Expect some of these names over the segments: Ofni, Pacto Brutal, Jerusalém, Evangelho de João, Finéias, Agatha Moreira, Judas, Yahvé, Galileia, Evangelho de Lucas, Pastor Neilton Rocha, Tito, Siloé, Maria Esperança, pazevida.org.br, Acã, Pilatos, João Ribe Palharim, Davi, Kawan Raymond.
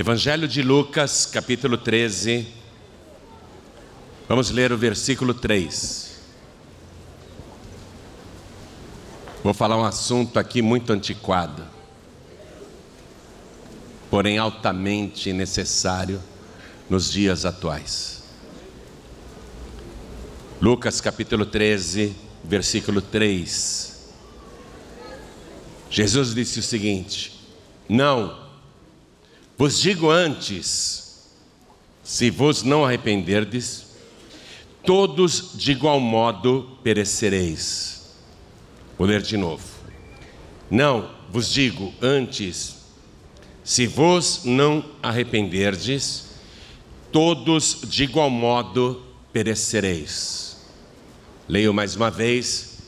Evangelho de Lucas, capítulo 13, vamos ler o versículo 3. Vou falar um assunto aqui muito antiquado, porém altamente necessário nos dias atuais. Lucas, capítulo 13, versículo 3. Jesus disse o seguinte: não vos digo antes, se vos não arrependerdes, todos de igual modo perecereis. Vou ler de novo. Não vos digo antes, se vos não arrependerdes, todos de igual modo perecereis. Leio mais uma vez,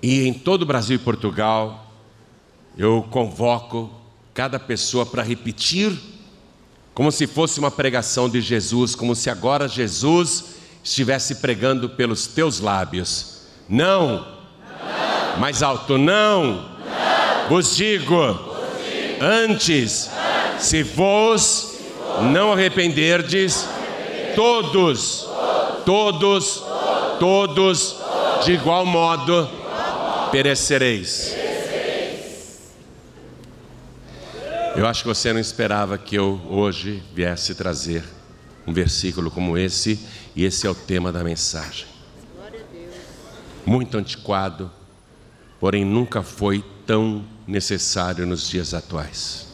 e em todo o Brasil e Portugal, eu convoco cada pessoa para repetir, como se fosse uma pregação de Jesus, como se agora Jesus estivesse pregando pelos teus lábios. Não, não. Mais alto, não, não. Vos digo, antes, se vos não arrependerdes, todos de igual modo perecereis. Eu acho que você não esperava que eu hoje viesse trazer um versículo como esse, e esse é o tema da mensagem. Glória a Deus. Muito antiquado, porém nunca foi tão necessário nos dias atuais.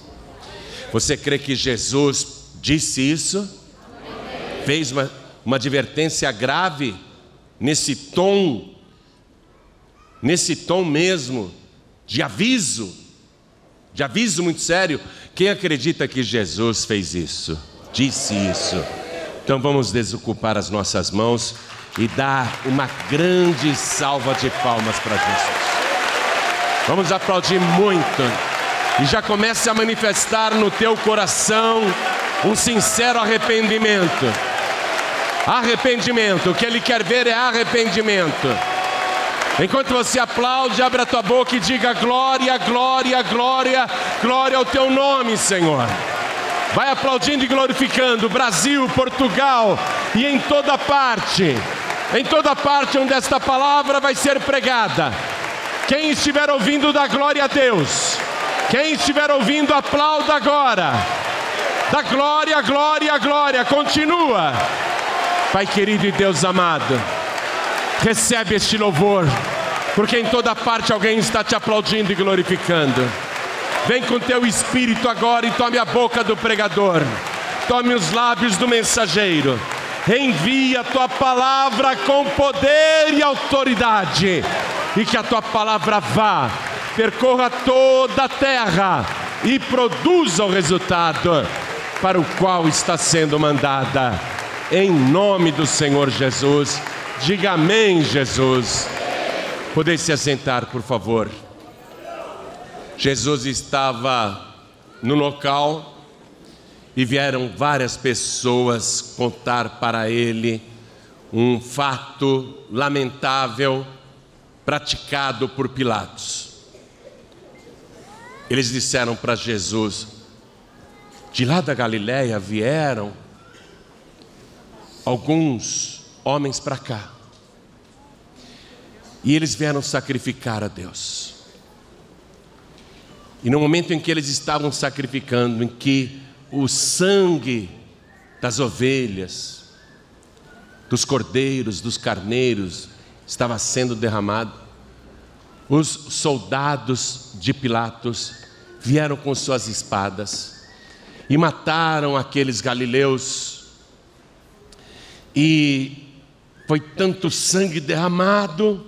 Você crê que Jesus disse isso? Amém. Fez uma advertência grave nesse tom mesmo de aviso. De aviso muito sério. Quem acredita que Jesus fez isso? Disse isso? Então vamos desocupar as nossas mãos e dar uma grande salva de palmas para Jesus. Vamos aplaudir muito. E já comece a manifestar no teu coração um sincero arrependimento. Arrependimento. O que Ele quer ver é arrependimento. Enquanto você aplaude, abre a tua boca e diga: glória, glória, glória, glória ao teu nome, Senhor. Vai aplaudindo e glorificando Brasil, Portugal e em toda parte onde esta palavra vai ser pregada. Quem estiver ouvindo, dá glória a Deus. Quem estiver ouvindo, aplauda agora. Dá glória, glória, glória, continua. Pai querido e Deus amado, recebe este louvor, porque em toda parte alguém está te aplaudindo e glorificando. Vem com teu espírito agora e tome a boca do pregador, tome os lábios do mensageiro, envia a tua palavra com poder e autoridade, e que a tua palavra vá, percorra toda a terra e produza o resultado para o qual está sendo mandada, em nome do Senhor Jesus. Diga amém, Jesus. Podem se assentar, por favor. Jesus estava no local e vieram várias pessoas contar para ele um fato lamentável praticado por Pilatos. Eles disseram para Jesus: de lá da Galileia vieram alguns homens para cá, e eles vieram sacrificar a Deus. E no momento em que eles estavam sacrificando, em que o sangue das ovelhas, dos cordeiros, dos carneiros estava sendo derramado, os soldados de Pilatos vieram com suas espadas e mataram aqueles galileus. E foi tanto sangue derramado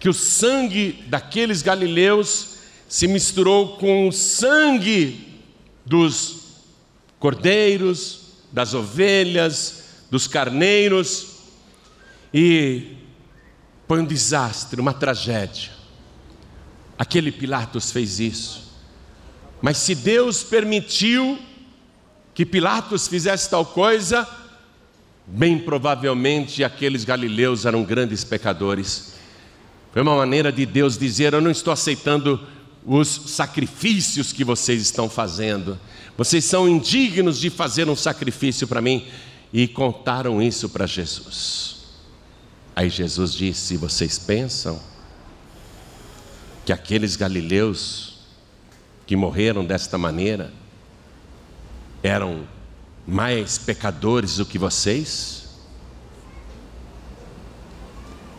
que o sangue daqueles galileus se misturou com o sangue dos cordeiros, das ovelhas, dos carneiros, e foi um desastre, uma tragédia. Aquele Pilatos fez isso. Mas se Deus permitiu que Pilatos fizesse tal coisa, bem provavelmente aqueles galileus eram grandes pecadores. Foi uma maneira de Deus dizer: eu não estou aceitando os sacrifícios que vocês estão fazendo, Vocês são indignos de fazer um sacrifício para mim. E contaram isso para Jesus. Aí Jesus disse: vocês pensam que aqueles galileus que morreram desta maneira eram mais pecadores do que vocês?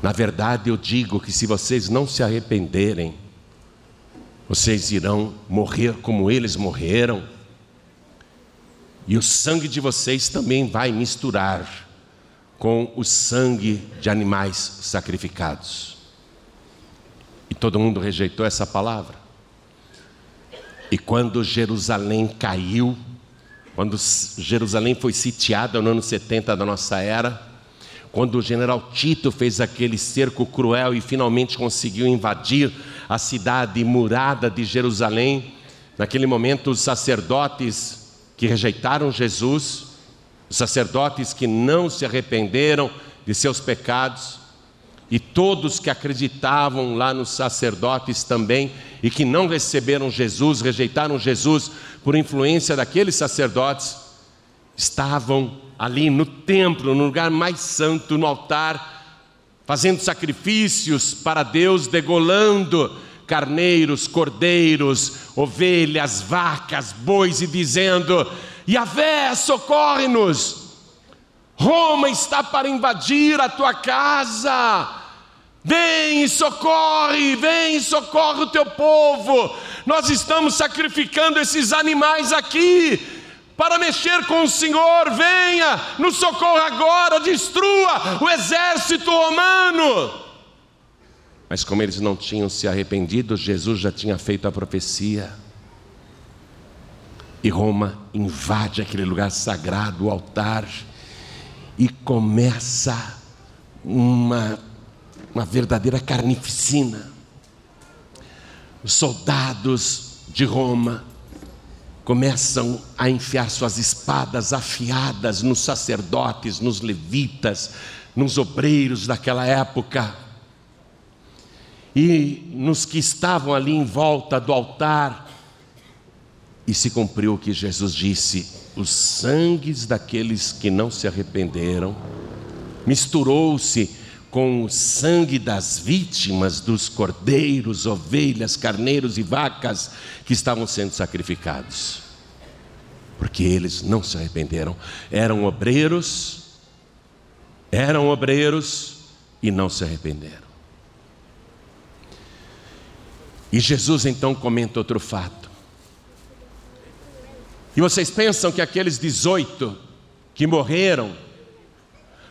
Na verdade eu digo que se vocês não se arrependerem, vocês irão morrer como eles morreram, e o sangue de vocês também vai misturar com o sangue de animais sacrificados. E todo mundo rejeitou essa palavra. E quando Jerusalém caiu, quando Jerusalém foi sitiada no ano 70 da nossa era, quando o general Tito fez aquele cerco cruel e finalmente conseguiu invadir a cidade murada de Jerusalém, naquele momento os sacerdotes que rejeitaram Jesus, os sacerdotes que não se arrependeram de seus pecados, e todos que acreditavam lá nos sacerdotes também, e que não receberam Jesus, rejeitaram Jesus por influência daqueles sacerdotes, estavam ali no templo, no lugar mais santo, no altar, fazendo sacrifícios para Deus, degolando carneiros, cordeiros, ovelhas, vacas, bois, e dizendo: Yahvé, socorre-nos, Roma está para invadir a tua casa, vem e socorre o teu povo, nós estamos sacrificando esses animais aqui, para mexer com o Senhor, venha, nos socorra agora, destrua o exército romano. Mas como eles não tinham se arrependido, Jesus já tinha feito a profecia. E Roma invade aquele lugar sagrado, o altar, e começa uma verdadeira carnificina. Os soldados de Roma começam a enfiar suas espadas afiadas nos sacerdotes, nos levitas, nos obreiros daquela época, e nos que estavam ali em volta do altar. E se cumpriu o que Jesus disse: os sangues daqueles que não se arrependeram misturou-se com o sangue das vítimas, dos cordeiros, ovelhas, carneiros e vacas que estavam sendo sacrificados, porque eles não se arrependeram. Eram obreiros e não se arrependeram. E Jesus então comenta outro fato: e vocês pensam que aqueles 18 que morreram,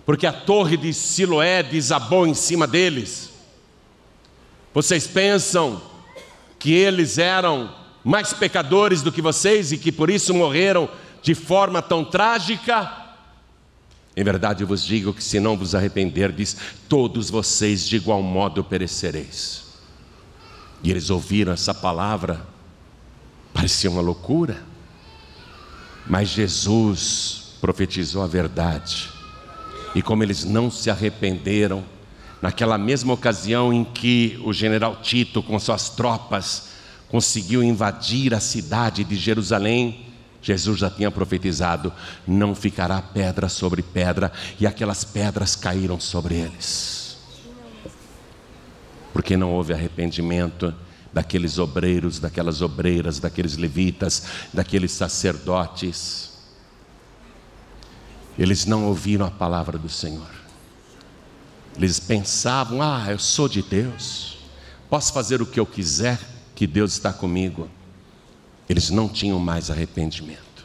porque a torre de Siloé desabou em cima deles, vocês pensam que eles eram mais pecadores do que vocês e que por isso morreram de forma tão trágica? Em verdade eu vos digo que se não vos arrependerdes, todos vocês de igual modo perecereis. E eles ouviram essa palavra, parecia uma loucura, mas Jesus profetizou a verdade. E como eles não se arrependeram, naquela mesma ocasião em que o general Tito com suas tropas conseguiu invadir a cidade de Jerusalém, Jesus já tinha profetizado: não ficará pedra sobre pedra, e aquelas pedras caíram sobre eles. Porque não houve arrependimento daqueles obreiros, daquelas obreiras, daqueles levitas, daqueles sacerdotes. Eles não ouviram a palavra do Senhor. Eles pensavam: eu sou de Deus, posso fazer o que eu quiser, que Deus está comigo. Eles não tinham mais arrependimento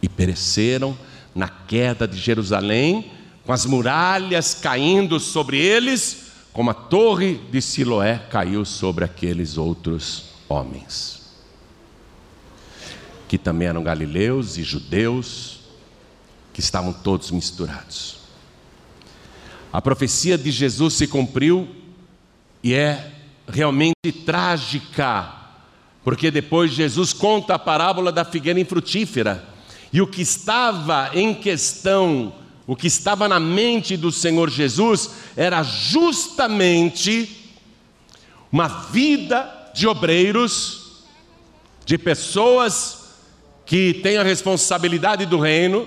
e pereceram na queda de Jerusalém, com as muralhas caindo sobre eles, como a torre de Siloé caiu sobre aqueles outros homens, que também eram galileus e judeus, que estavam todos misturados. A profecia de Jesus se cumpriu e é realmente trágica, porque depois Jesus conta a parábola da figueira infrutífera, e o que estava em questão, o que estava na mente do Senhor Jesus, era justamente uma vida de obreiros, de pessoas que tem a responsabilidade do reino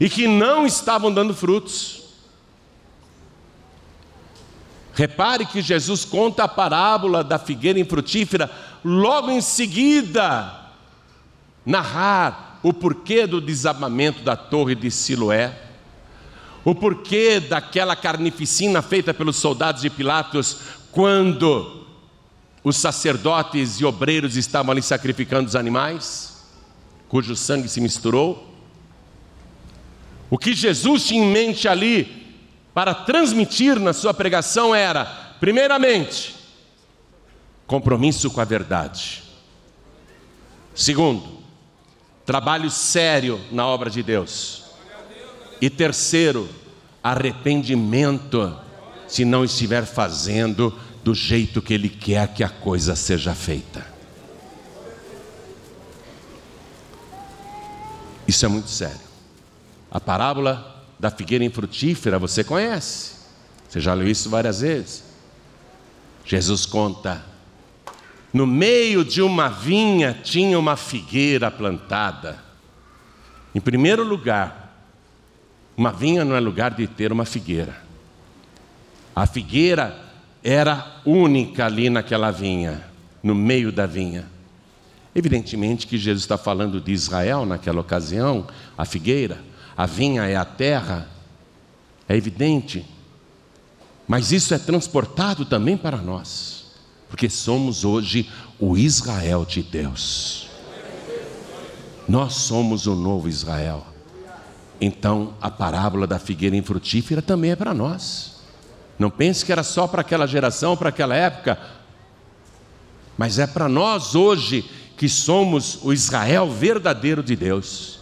e que não estavam dando frutos. Repare que Jesus conta a parábola da figueira infrutífera, logo em seguida narrar o porquê do desabamento da torre de Siloé, o porquê daquela carnificina feita pelos soldados de Pilatos, quando os sacerdotes e obreiros estavam ali sacrificando os animais, cujo sangue se misturou. O que Jesus tinha em mente ali para transmitir na sua pregação era, primeiramente, compromisso com a verdade. Segundo, trabalho sério na obra de Deus. E terceiro, arrependimento, se não estiver fazendo do jeito que Ele quer que a coisa seja feita. Isso é muito sério. A parábola da figueira infrutífera você conhece, você já leu isso várias vezes. Jesus conta: no meio de uma vinha tinha uma figueira plantada. Em primeiro lugar, uma vinha não é lugar de ter uma figueira. A figueira era única ali naquela vinha, no meio da vinha. Evidentemente que Jesus está falando de Israel naquela ocasião, a figueira. A vinha é a terra, é evidente, mas isso é transportado também para nós, porque somos hoje o Israel de Deus. Nós somos o novo Israel. Então a parábola da figueira infrutífera também é para nós. Não pense que era só para aquela geração, para aquela época, mas é para nós hoje, que somos o Israel verdadeiro de Deus.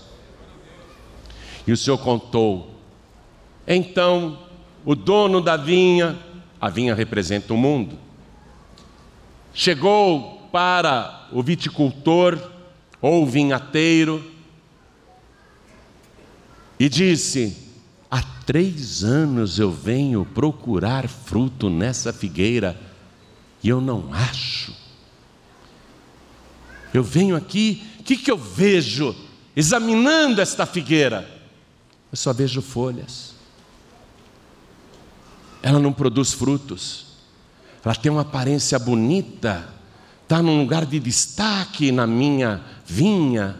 E o Senhor contou: então o dono da vinha, a vinha representa o mundo, chegou para o viticultor ou vinhateiro e disse: há 3 anos eu venho procurar fruto nessa figueira e eu não acho. Eu venho aqui, o que eu vejo examinando esta figueira? Eu só vejo folhas. Ela não produz frutos. Ela tem uma aparência bonita. Está num lugar de destaque na minha vinha,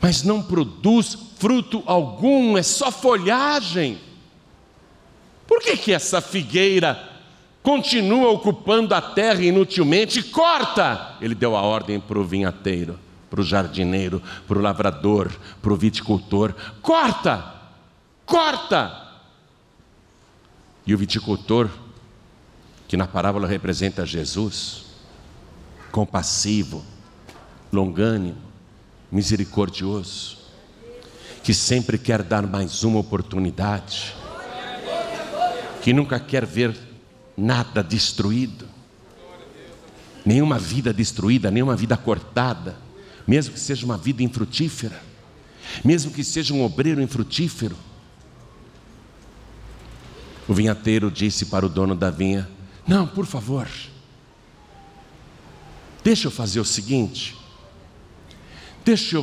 mas não produz fruto algum. É só folhagem. Por que essa figueira continua ocupando a terra inutilmente? Corta! Ele deu a ordem para o vinhateiro, para o jardineiro, para o lavrador, para o viticultor: corta, corta. E o viticultor, que na parábola representa Jesus, compassivo, longânimo, misericordioso, que sempre quer dar mais uma oportunidade, que nunca quer ver nada destruído, nenhuma vida destruída, nenhuma vida cortada, mesmo que seja uma vida infrutífera, mesmo que seja um obreiro infrutífero. O vinhateiro disse para o dono da vinha: não, por favor, deixa eu fazer o seguinte, deixa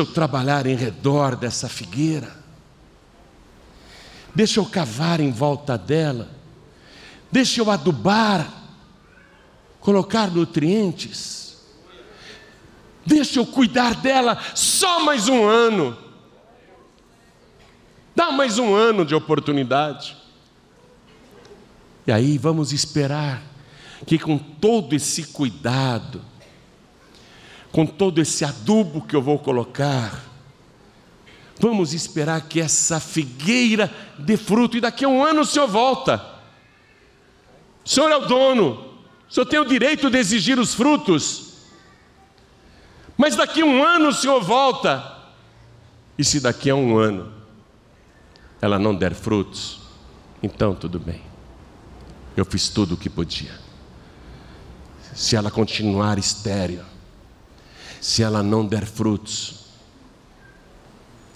eu trabalhar em redor dessa figueira, deixa eu cavar em volta dela, deixa eu adubar, colocar nutrientes, deixa eu cuidar dela só mais 1 ano. Dá mais 1 ano de oportunidade. E aí vamos esperar que, com todo esse cuidado, com todo esse adubo que eu vou colocar, vamos esperar que essa figueira dê fruto. E daqui a 1 ano o Senhor volta. O Senhor é o dono. O Senhor tem o direito de exigir os frutos. Mas daqui a 1 ano o Senhor volta. E se daqui a 1 ano ela não der frutos, então tudo bem, eu fiz tudo o que podia. Se ela continuar estéril, se ela não der frutos,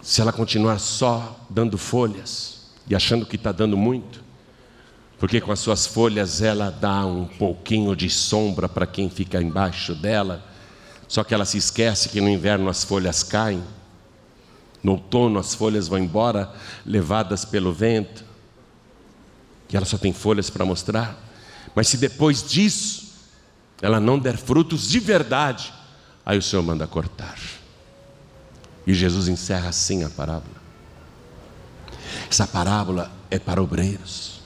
se ela continuar só dando folhas e achando que está dando muito, porque com as suas folhas ela dá um pouquinho de sombra para quem fica embaixo dela, só que ela se esquece que no inverno as folhas caem, no outono as folhas vão embora, levadas pelo vento, que ela só tem folhas para mostrar. Mas se depois disso ela não der frutos de verdade, aí o Senhor manda cortar. E Jesus encerra assim a parábola. Essa parábola é para obreiros,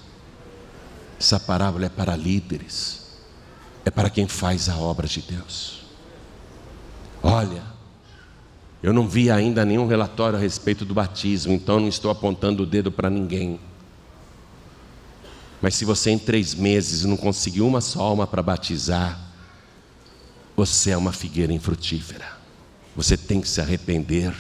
essa parábola é para líderes, é para quem faz a obra de Deus. Olha, eu não vi ainda nenhum relatório a respeito do batismo, então não estou apontando o dedo para ninguém. Mas se você em 3 meses não conseguiu uma só alma para batizar, você é uma figueira infrutífera. Você tem que se arrepender.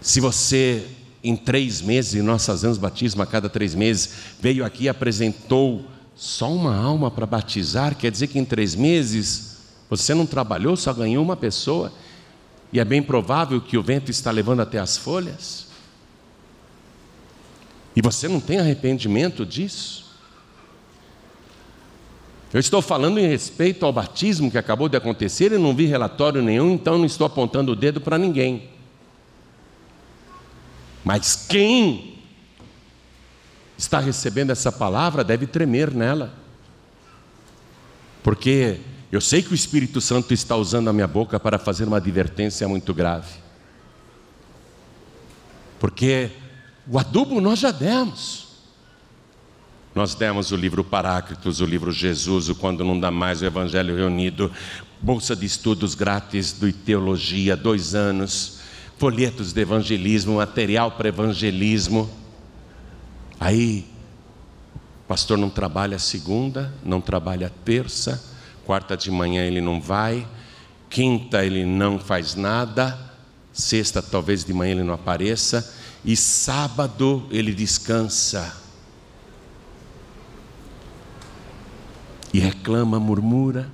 Se você em 3 meses, nós fazemos batismo a cada 3 meses, veio aqui e apresentou só uma alma para batizar, quer dizer que em 3 meses você não trabalhou, só ganhou uma pessoa, e é bem provável que o vento está levando até as folhas. E você não tem arrependimento disso? Eu estou falando em respeito ao batismo que acabou de acontecer e não vi relatório nenhum, então não estou apontando o dedo para ninguém. Mas quem está recebendo essa palavra deve tremer nela. Porque eu sei que o Espírito Santo está usando a minha boca para fazer uma advertência muito grave. Porque o adubo nós já demos. Nós demos o livro Paráclitos, o livro Jesus, o Quando Não Dá Mais, o Evangelho Reunido, bolsa de estudos grátis do Teologia, 2 anos, folhetos de evangelismo, material para evangelismo. Aí, o pastor não trabalha segunda, não trabalha terça, quarta de manhã ele não vai, quinta ele não faz nada, sexta talvez de manhã ele não apareça, e sábado ele descansa. E reclama, murmura,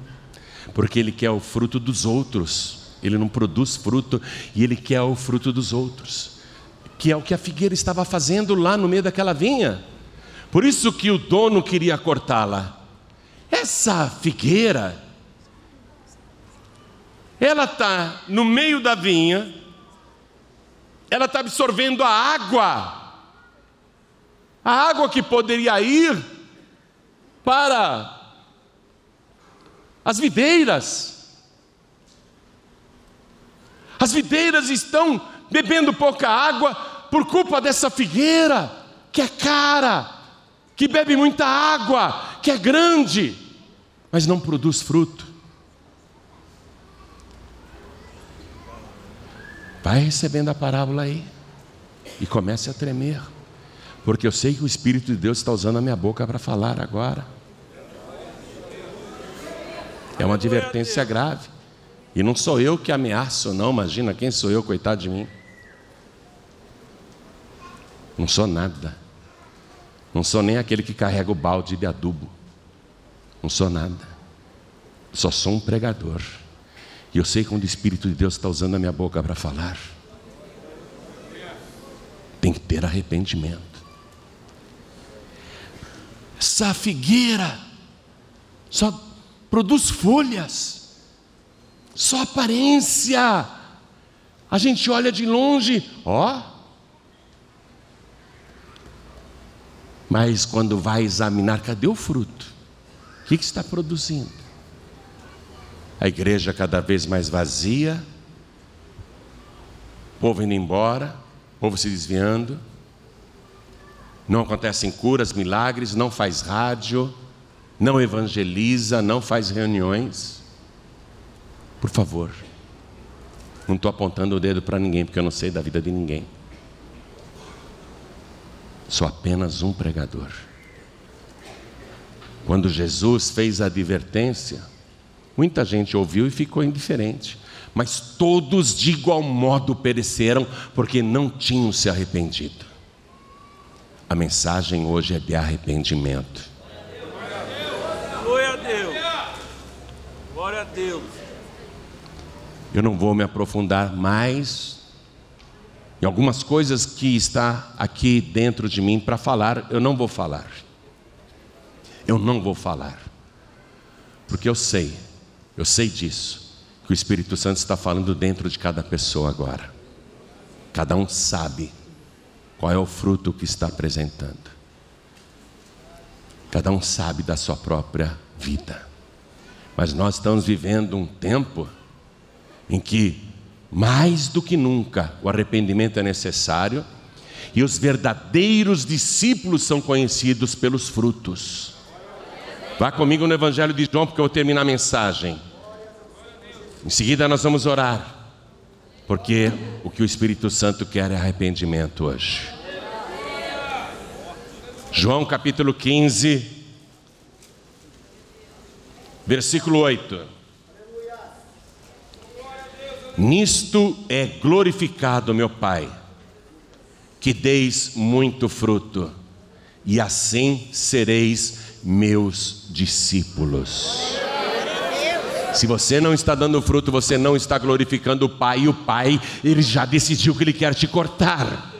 porque ele quer o fruto dos outros. Ele não produz fruto e ele quer o fruto dos outros, que é o que a figueira estava fazendo lá no meio daquela vinha. Por isso que o dono queria cortá-la. Essa figueira, ela está no meio da vinha, ela está absorvendo a água que poderia ir para as videiras. As videiras estão bebendo pouca água por culpa dessa figueira, que é cara, que bebe muita água, que é grande, mas não produz fruto. Vai recebendo a parábola aí e comece a tremer, porque eu sei que o Espírito de Deus está usando a minha boca para falar agora. É uma advertência grave. E não sou eu que ameaço, não, imagina, quem sou eu, coitado de mim. Não sou nada. Não sou nem aquele que carrega o balde de adubo. Não sou nada. Só sou um pregador. E eu sei quando o Espírito de Deus está usando a minha boca para falar. Tem que ter arrependimento. Essa figueira só produz folhas. Só aparência. A gente olha de longe, ó. Mas quando vai examinar, cadê o fruto? O que está produzindo? A igreja cada vez mais vazia, o povo indo embora, o povo se desviando, não acontecem curas, milagres, não faz rádio, não evangeliza, não faz reuniões. Por favor, não estou apontando o dedo para ninguém, porque eu não sei da vida de ninguém. Sou apenas um pregador. Quando Jesus fez a advertência, muita gente ouviu e ficou indiferente. Mas todos de igual modo pereceram, porque não tinham se arrependido. A mensagem hoje é de arrependimento. Glória a Deus. Glória a Deus. Eu não vou me aprofundar mais E algumas coisas que está aqui dentro de mim para falar, eu não vou falar. Eu não vou falar. Porque eu sei disso. Que o Espírito Santo está falando dentro de cada pessoa agora. Cada um sabe qual é o fruto que está apresentando. Cada um sabe da sua própria vida. Mas nós estamos vivendo um tempo em que, mais do que nunca, o arrependimento é necessário, e os verdadeiros discípulos são conhecidos pelos frutos. Vá comigo no Evangelho de João, porque eu vou terminar a mensagem. Em seguida nós vamos orar, porque o que o Espírito Santo quer é arrependimento hoje. João capítulo 15, versículo 8. Nisto é glorificado meu Pai, que deis muito fruto, e assim sereis meus discípulos. Se você não está dando fruto, você não está glorificando o Pai, e o Pai, Ele já decidiu que Ele quer te cortar.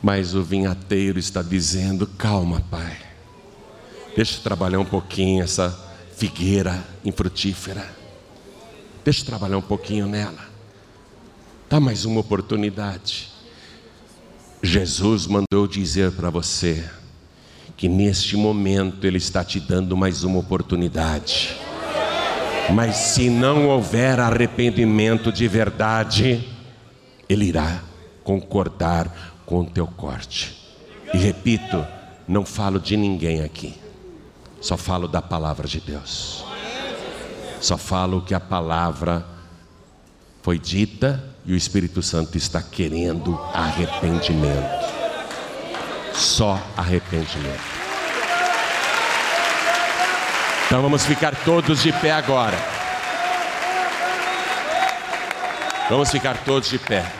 Mas o vinhateiro está dizendo: calma, Pai, deixa eu trabalhar um pouquinho essa figueira infrutífera, deixa eu trabalhar um pouquinho nela, dá mais uma oportunidade. Jesus mandou dizer para você que neste momento Ele está te dando mais uma oportunidade, mas se não houver arrependimento de verdade, Ele irá concordar com o teu corte. E repito, não falo de ninguém aqui, só falo da palavra de Deus. Só falo que a palavra foi dita e o Espírito Santo está querendo arrependimento. Só arrependimento. Então vamos ficar todos de pé agora. Vamos ficar todos de pé.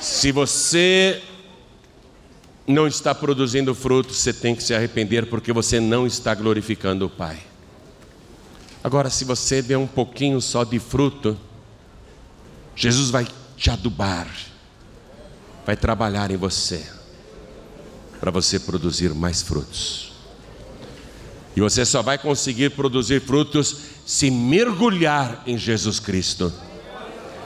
Se você não está produzindo fruto, você tem que se arrepender, porque você não está glorificando o Pai. Agora, se você der um pouquinho só de fruto, Jesus vai te adubar, vai trabalhar em você, para você produzir mais frutos. E você só vai conseguir produzir frutos se mergulhar em Jesus Cristo.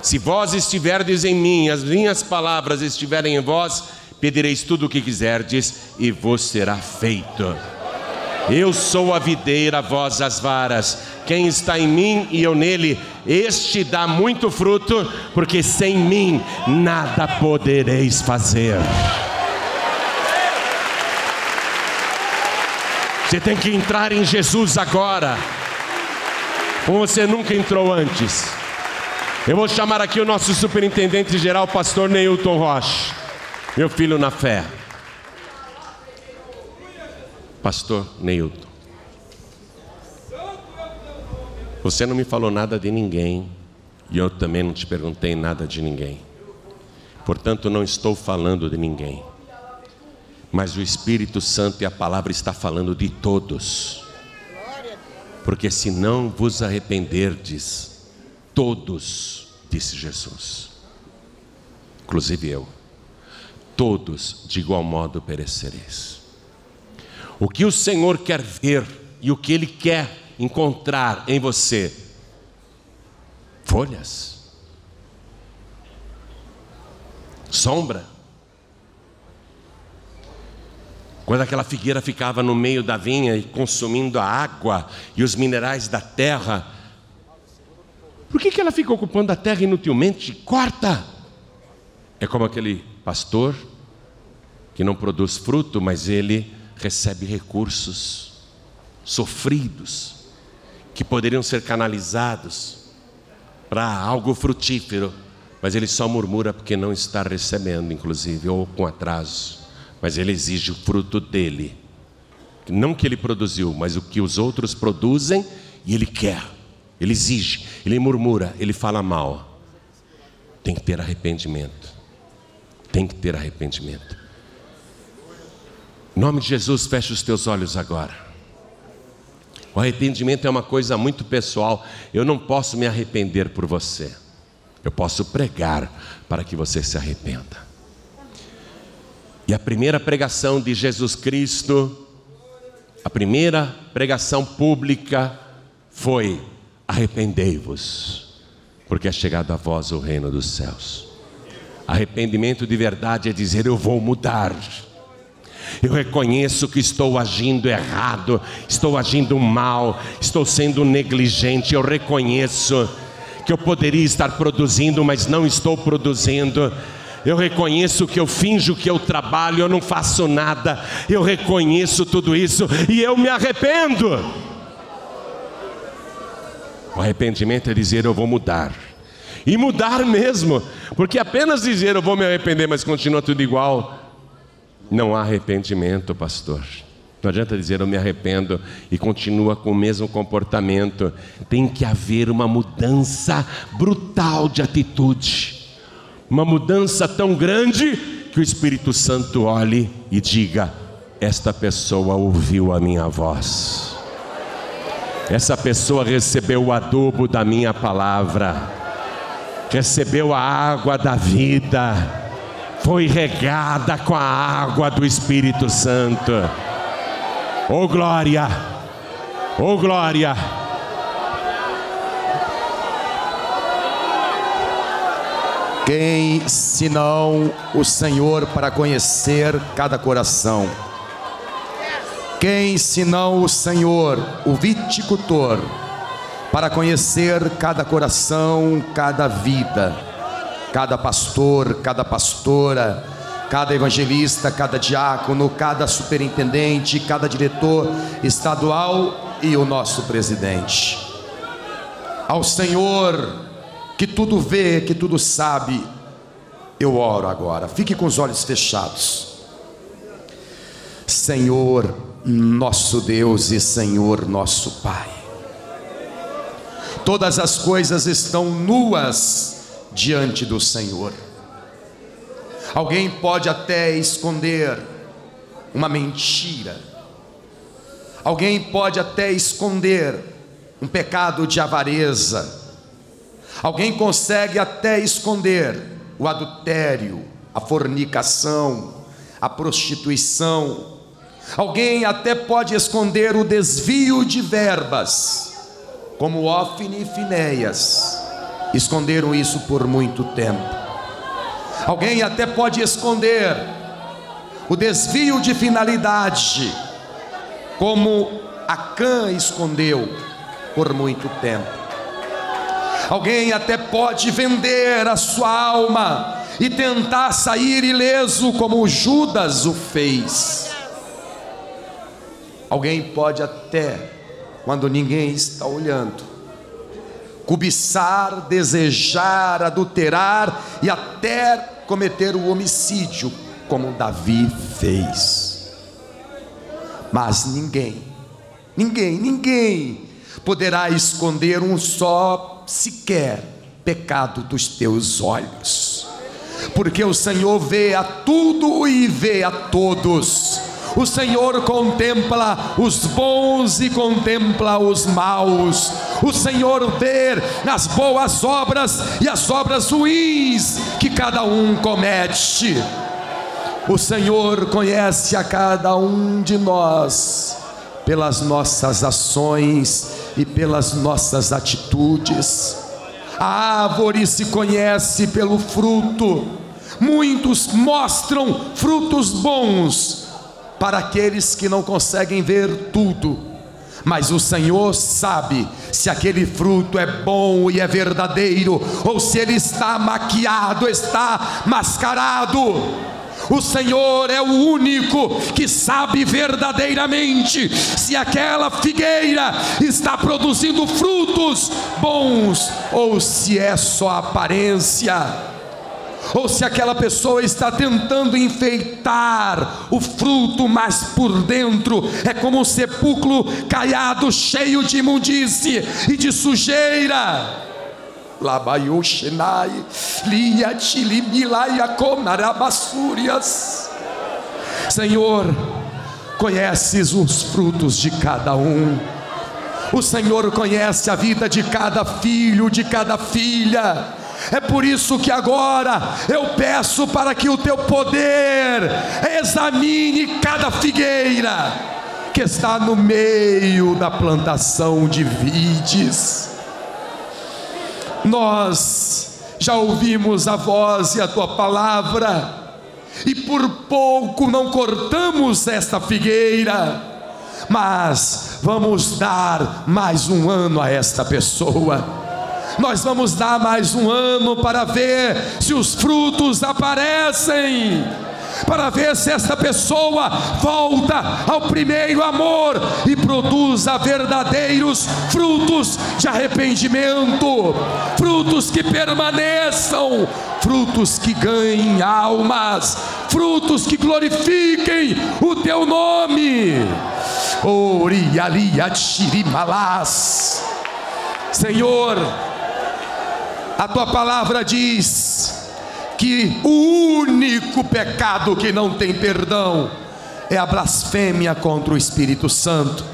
Se vós estiverdes em mim, as minhas palavras estiverem em vós, pedireis tudo o que quiserdes e vos será feito. Eu sou a videira, vós as varas. Quem está em mim e eu nele, este dá muito fruto, porque sem mim nada podereis fazer. Você tem que entrar em Jesus agora, como você nunca entrou antes. Eu vou chamar aqui o nosso superintendente geral, pastor Neilton Rocha. Meu filho na fé, pastor Neilton, você não me falou nada de ninguém, e eu também não te perguntei nada de ninguém, portanto não estou falando de ninguém, mas o Espírito Santo e a palavra está falando de todos, porque se não vos arrependerdes, todos, disse Jesus, inclusive eu, todos de igual modo perecereis. O que o Senhor quer ver e o que Ele quer encontrar em você? Folhas, sombra. Quando aquela figueira ficava no meio da vinha e consumindo a água e os minerais da terra, por que ela fica ocupando a terra inutilmente? Corta! É como aquele pastor que não produz fruto, mas ele recebe recursos sofridos que poderiam ser canalizados para algo frutífero, mas ele só murmura porque não está recebendo, inclusive, ou com atraso. Mas ele exige o fruto dele, não que ele produziu, mas o que os outros produzem, e ele quer, ele exige, ele murmura, ele fala mal. Tem que ter arrependimento. Tem que ter arrependimento. Em nome de Jesus, feche os teus olhos agora. O arrependimento é uma coisa muito pessoal. Eu não posso me arrepender por você. Eu posso pregar para que você se arrependa. E a primeira pregação de Jesus Cristo, a primeira pregação pública foi: arrependei-vos, porque é chegado a vós o reino dos céus. Arrependimento de verdade é dizer: eu vou mudar. Eu reconheço que estou agindo errado, estou agindo mal, estou sendo negligente. Eu reconheço que eu poderia estar produzindo, mas não estou produzindo. Eu reconheço que eu finjo que eu trabalho, eu não faço nada. Eu reconheço tudo isso e eu me arrependo. O arrependimento é dizer: eu vou mudar. E mudar mesmo, porque apenas dizer: eu vou me arrepender, mas continua tudo igual, não há arrependimento, pastor. Não adianta dizer: eu me arrependo, e continua com o mesmo comportamento. Tem que haver uma mudança brutal de atitude, uma mudança tão grande que o Espírito Santo olhe e diga: esta pessoa ouviu a minha voz, essa pessoa recebeu o adubo da minha palavra, recebeu a água da vida, foi regada com a água do Espírito Santo. Oh glória! Oh glória! Quem senão o Senhor para conhecer cada coração? Quem senão o Senhor, o viticultor, para conhecer cada coração, cada vida? Cada pastor, cada pastora, cada evangelista, cada diácono, cada superintendente, cada diretor estadual e o nosso presidente. Ao Senhor que tudo vê, que tudo sabe, eu oro agora. Fique com os olhos fechados. Senhor nosso Deus e Senhor nosso Pai, todas as coisas estão nuas diante do Senhor. Alguém pode até esconder uma mentira, alguém pode até esconder um pecado de avareza, alguém consegue até esconder o adultério, a fornicação, a prostituição, alguém até pode esconder o desvio de verbas, como Ofni e Finéias esconderam isso por muito tempo. Alguém até pode esconder o desvio de finalidade, como Acã escondeu por muito tempo. Alguém até pode vender a sua alma e tentar sair ileso, como Judas o fez. Alguém pode até, quando ninguém está olhando, cobiçar, desejar, adulterar e até cometer o homicídio, como Davi fez. Mas ninguém poderá esconder um só sequer pecado dos teus olhos, porque o Senhor vê a tudo e vê a todos. O Senhor contempla os bons e contempla os maus. O Senhor vê as boas obras e as obras ruins que cada um comete. O Senhor conhece a cada um de nós pelas nossas ações e pelas nossas atitudes. A árvore se conhece pelo fruto. Muitos mostram frutos bons para aqueles que não conseguem ver tudo, mas o Senhor sabe se aquele fruto é bom e é verdadeiro, ou se ele está maquiado, está mascarado. O Senhor é o único que sabe verdadeiramente se aquela figueira está produzindo frutos bons, ou se é só aparência, ou se aquela pessoa está tentando enfeitar o fruto, mas por dentro é como um sepulcro caiado, cheio de imundície e de sujeira. Senhor, conheces os frutos de cada um. O Senhor conhece a vida de cada filho, de cada filha. É por isso que agora eu peço para que o teu poder examine cada figueira que está no meio da plantação de vides. Nós já ouvimos a voz e a tua palavra e por pouco não cortamos esta figueira, mas vamos dar mais um ano a esta pessoa. Nós vamos dar mais um ano para ver se os frutos aparecem, para ver se esta pessoa volta ao primeiro amor e produza verdadeiros frutos de arrependimento, frutos que permaneçam, frutos que ganhem almas, frutos que glorifiquem o teu nome. Orialiatirimalás, Senhor, a tua palavra diz que o único pecado que não tem perdão é a blasfêmia contra o Espírito Santo.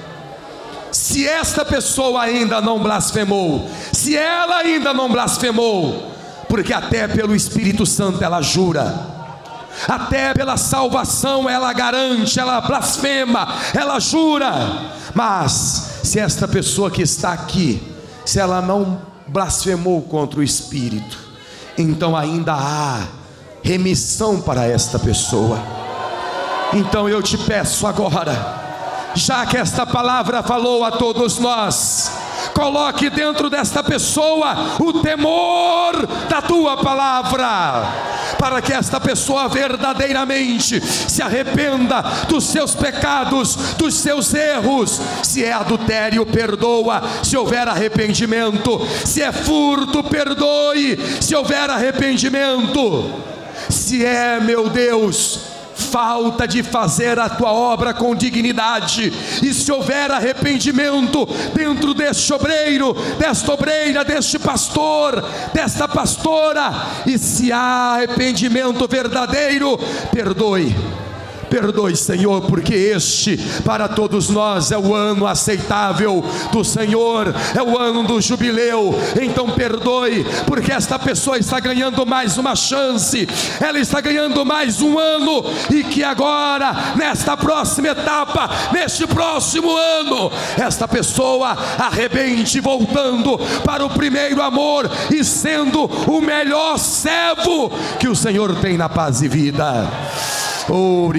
Se esta pessoa ainda não blasfemou, se ela ainda não blasfemou, porque até pelo Espírito Santo ela jura, até pela salvação ela garante, ela blasfema, ela jura, mas se esta pessoa que está aqui, se ela não blasfemou contra o Espírito, então ainda há remissão para esta pessoa. Então eu te peço agora, já que esta palavra falou a todos nós, coloque dentro desta pessoa o temor da tua palavra, para que esta pessoa verdadeiramente se arrependa dos seus pecados, dos seus erros. Se é adultério, perdoa, se houver arrependimento. Se é furto, perdoe, se houver arrependimento. Se é, meu Deus, falta de fazer a tua obra com dignidade, e se houver arrependimento dentro deste obreiro, desta obreira, deste pastor, desta pastora, e se há arrependimento verdadeiro, perdoe. Perdoe, Senhor, porque este para todos nós é o ano aceitável do Senhor, é o ano do jubileu. Então perdoe, porque esta pessoa está ganhando mais uma chance, ela está ganhando mais um ano, e que agora, nesta próxima etapa, neste próximo ano, esta pessoa arrebente, voltando para o primeiro amor e sendo o melhor servo que o Senhor tem na paz e vida. Oh,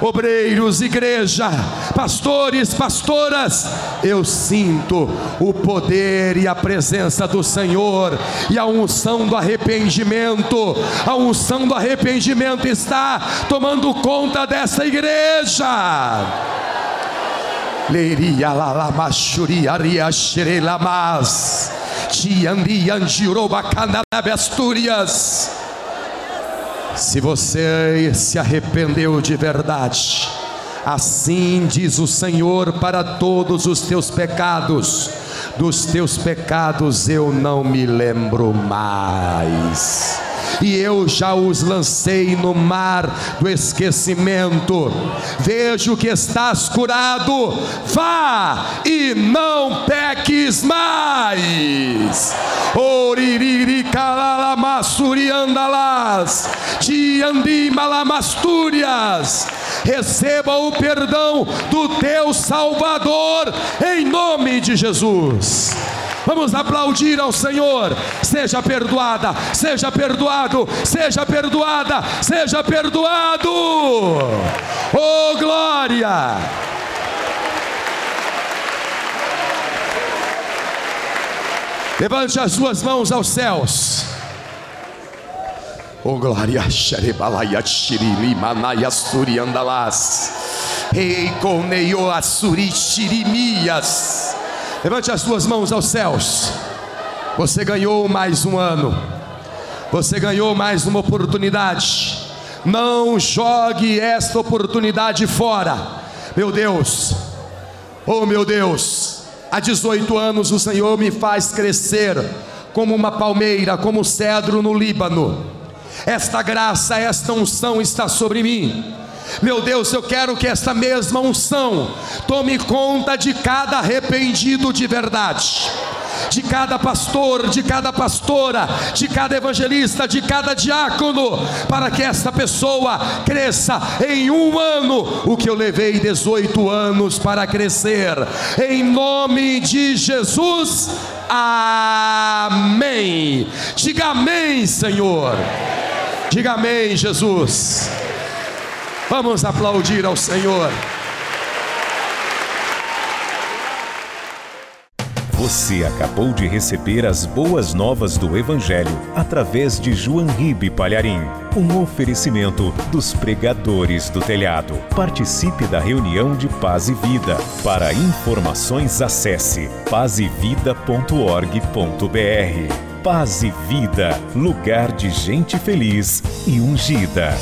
obreiros, igreja, pastores, pastoras, eu sinto o poder e a presença do Senhor, e a unção do arrependimento. A unção do arrependimento está tomando conta dessa igreja. Leria la la machuria ria xerela mas Tiandi Andiroba Canabe Astúrias. Se você se arrependeu de verdade, assim diz o Senhor: para todos os teus pecados, dos teus pecados eu não me lembro mais, e eu já os lancei no mar do esquecimento. Vejo que estás curado, vá e não peques mais. Oririricalalamassuriandalás, tiandimalamastúrias, receba o perdão do teu Salvador, em nome de Jesus. Vamos aplaudir ao Senhor. Seja perdoada, seja perdoado, seja perdoada, seja perdoado. Oh, glória! Levante as suas mãos aos céus. Oh, glória! Xerebalaya xirili manaya suriandalás. Ei coneo asuri xirimias. Levante as suas mãos aos céus. Você ganhou mais um ano, você ganhou mais uma oportunidade. Não jogue esta oportunidade fora, meu Deus. Oh, meu Deus, há 18 anos o Senhor me faz crescer como uma palmeira, como um cedro no Líbano. Esta graça, esta unção está sobre mim. Meu Deus, eu quero que esta mesma unção tome conta de cada arrependido de verdade, de cada pastor, de cada pastora, de cada evangelista, de cada diácono, para que esta pessoa cresça em 1 ano, o que eu levei 18 anos para crescer, em nome de Jesus, amém. Diga amém, Senhor, diga amém, Jesus. Vamos aplaudir ao Senhor. Você acabou de receber as boas novas do Evangelho através de João Ribe Palharim, um oferecimento dos pregadores do telhado. Participe da reunião de Paz e Vida. Para informações, acesse pazevida.org.br. Paz e Vida, lugar de gente feliz e ungida.